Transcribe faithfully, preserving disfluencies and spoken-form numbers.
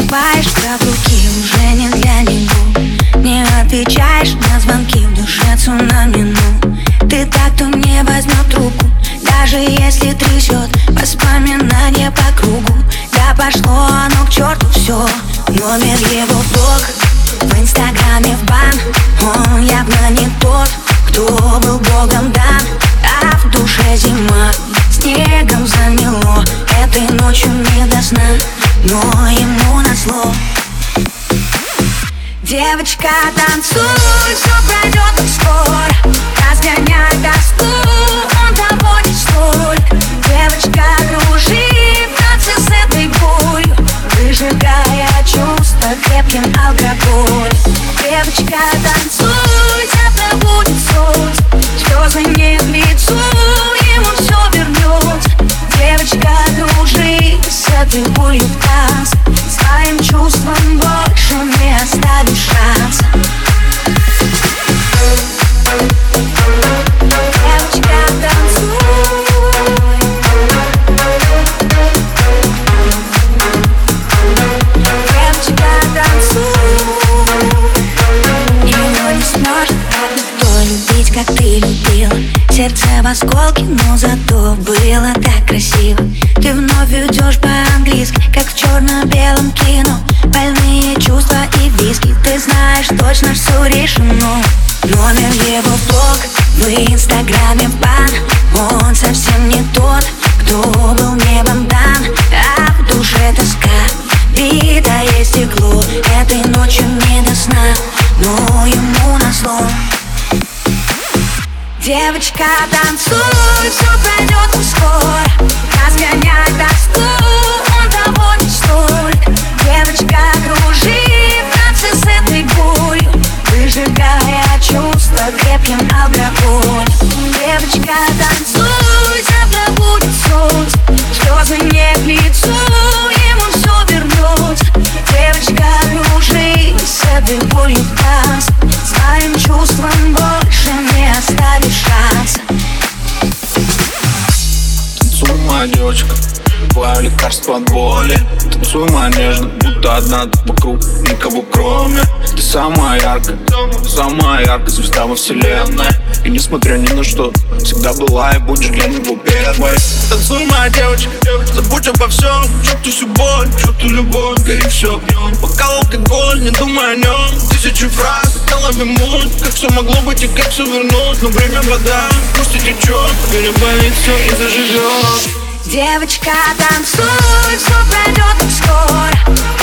Ошибаешься в руки, уже не для него. Не отвечаешь на звонки, в душе цунами, ну ты так, кто мне возьмет трубку. Даже если трясет воспоминания по кругу. Да пошло оно к черту все. Номер его в блог, в инстаграме в бан. Он явно не тот, кто был богом дан. А в душе зима, снегом заняло. Этой ночью не до сна, но ему назло. Девочка, танцуй, все пройдет так скоро. Разгоняй тоску, он доводит столь. Девочка, кружи танцы с этой болью, выжигая чувства крепким алкоголь. Девочка, танцуй, завтра будет солнце. Слезы не к лицу, ему все вернется. Девочка, кружи с этой болью в танце. Своим чувством больше не оставишь шанса. Девочка, танцуй. Девочка, танцуй. Его не сможет никто любить, как ты любила. Сердце в осколке, но зато было так красиво. Ты вновь уйдешь по-английски, как в черно-белом кино. Больные чувства и виски, ты знаешь, точно все решено. Номер его в блог, в инстаграме в бан. Он совсем не тот, кто был небом дан. А в душе тоска, битое стекло. Этой ночью не до сна, но ему назло. Девочка, танцуй, все пройдет скоро. Разгоняй тоску, он доводит столь. Девочка, кружи танцы с этой болью, выжигая чувства крепким алкоголь. Девочка, танцуй, завтра будет солнце. Слезы не к лицу, ему все вернется. Девочка, кружи с этой болью в танце. Своим чувством больше не оставишь шанса. Танцуй, моя девочка, твое лекарство от боли. Танцуй, моя нежно, будто одна вокруг никого кроме. Ты самая яркая, самая яркая звезда во вселенной. И несмотря ни на что, всегда была и будешь для него первой. Танцуй, моя девочка, забудь обо всем. Черту всю боль, черту любовь, гори все огнем. Пока алкоголь, не думай о нем. Тысячи фраз, голове муть. Как все могло быть и как все вернуть. Но время вода, пусть и течет. Переболит все и заживет. Девочка, танцуй, все пройдет так скоро.